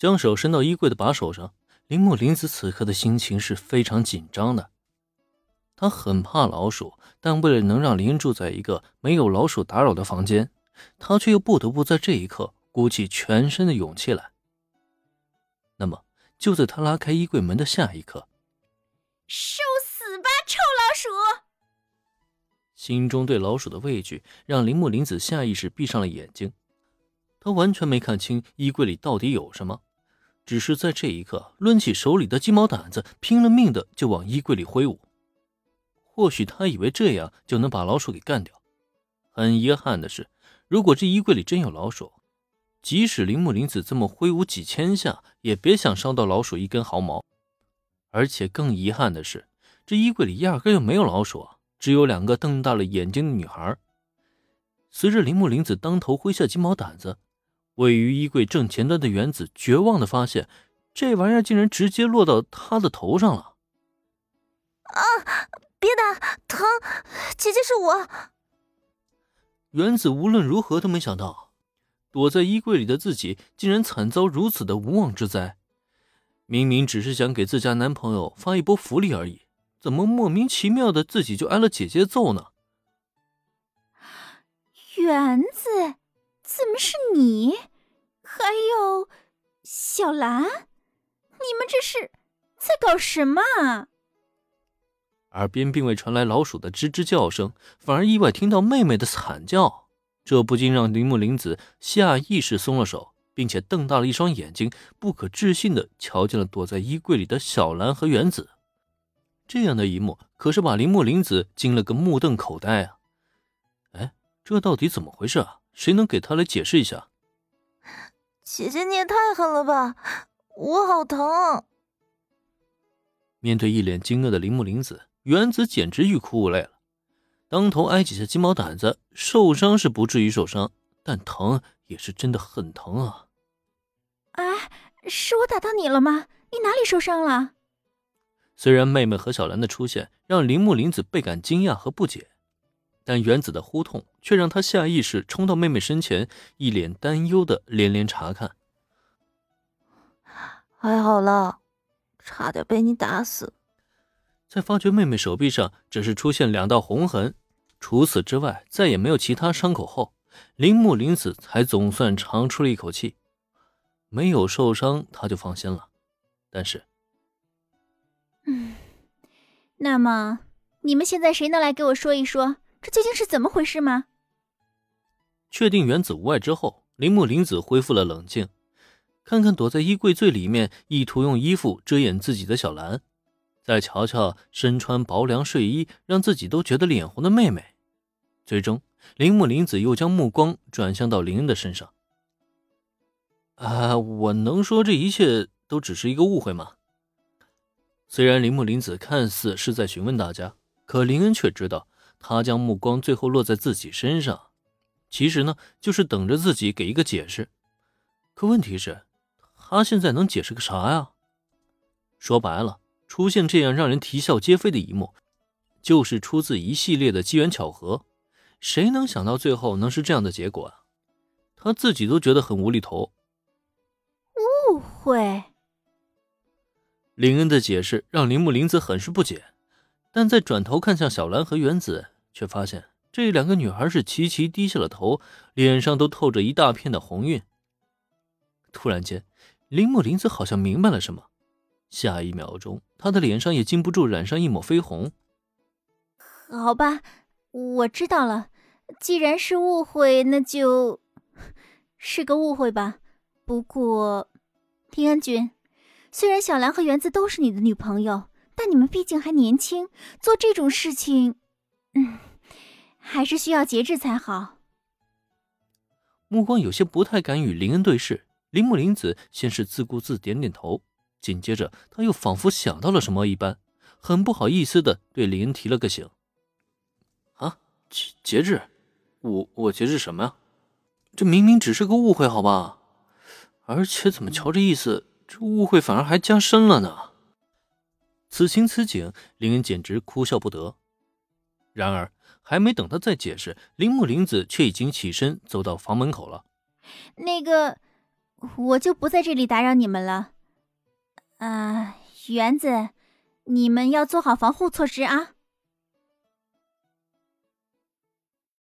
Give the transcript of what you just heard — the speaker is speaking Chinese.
将手伸到衣柜的把手上。铃木林子此刻的心情是非常紧张的，他很怕老鼠，但为了能让林住在一个没有老鼠打扰的房间，他却又不得不在这一刻鼓起全身的勇气来。那么就在他拉开衣柜门的下一刻，受死吧臭老鼠！心中对老鼠的畏惧让铃木林子下意识闭上了眼睛，他完全没看清衣柜里到底有什么，只是在这一刻抡起手里的鸡毛掸子，拼了命的就往衣柜里挥舞。或许他以为这样就能把老鼠给干掉，很遗憾的是，如果这衣柜里真有老鼠，即使铃木林子这么挥舞几千下，也别想伤到老鼠一根毫毛。而且更遗憾的是，这衣柜里压根就没有老鼠，只有两个瞪大了眼睛的女孩。随着铃木林子当头挥下鸡毛掸子，位于衣柜正前端的原子绝望地发现，这玩意儿竟然直接落到他的头上了。啊！别打，疼！姐姐是我。原子无论如何都没想到，躲在衣柜里的自己竟然惨遭如此的无妄之灾，明明只是想给自家男朋友发一波福利而已，怎么莫名其妙的自己就挨了姐姐揍呢？园子，怎么是你？还有小兰，你们这是在搞什么？耳边并未传来老鼠的吱吱叫声，反而意外听到妹妹的惨叫。这不禁让铃木林子下意识松了手，并且瞪大了一双眼睛，不可置信地瞧见了躲在衣柜里的小兰和原子。这样的一幕可是把铃木林子惊了个目瞪口呆啊！哎，这到底怎么回事啊？谁能给他来解释一下？姐姐你也太狠了吧，我好疼！面对一脸惊愕的铃木林子，原子简直欲哭无泪了。当头挨几下鸡毛掸子，受伤是不至于受伤，但疼也是真的很疼啊！哎，是我打到你了吗？你哪里受伤了？虽然妹妹和小兰的出现让铃木林子倍感惊讶和不解，但原子的呼痛却让她下意识冲到妹妹身前，一脸担忧的连连查看。还好啦，差点被你打死。在发觉妹妹手臂上只是出现2道红痕，除此之外再也没有其他伤口后，铃木林子才总算长出了一口气，没有受伤他就放心了。但是那么你们现在谁能来给我说一说这究竟是怎么回事吗？确定原子无碍之后，铃木林子恢复了冷静，看看躲在衣柜最里面意图用衣服遮掩自己的小兰，再瞧瞧身穿薄凉睡衣让自己都觉得脸红的妹妹，最终铃木林子又将目光转向到林恩的身上。我能说这一切都只是一个误会吗？虽然铃木林子看似是在询问大家，可林恩却知道他将目光最后落在自己身上，其实呢就是等着自己给一个解释。可问题是他现在能解释个啥呀？说白了，出现这样让人啼笑皆非的一幕，就是出自一系列的机缘巧合，谁能想到最后能是这样的结果啊？他自己都觉得很无厘头。误会。林恩的解释让铃木林子很是不解，但在转头看向小兰和原子，却发现这两个女孩是齐齐低下了头，脸上都透着一大片的红晕。突然间，铃木林子好像明白了什么，下一秒钟他的脸上也禁不住染上一抹绯红。好吧，我知道了，既然是误会，那就是个误会吧。不过平安君，虽然小兰和原子都是你的女朋友，但你们毕竟还年轻，做这种事情还是需要节制才好。目光有些不太敢与林恩对视，铃木林子先是自顾自点点头，紧接着他又仿佛想到了什么一般，很不好意思的对林恩提了个醒。啊，节制？我节制什么呀？这明明只是个误会好吧？而且怎么瞧这意思，这误会反而还加深了呢。此情此景，林恩简直哭笑不得。然而还没等他再解释，铃木林子却已经起身走到房门口了。那个，我就不在这里打扰你们了。园子，你们要做好防护措施啊。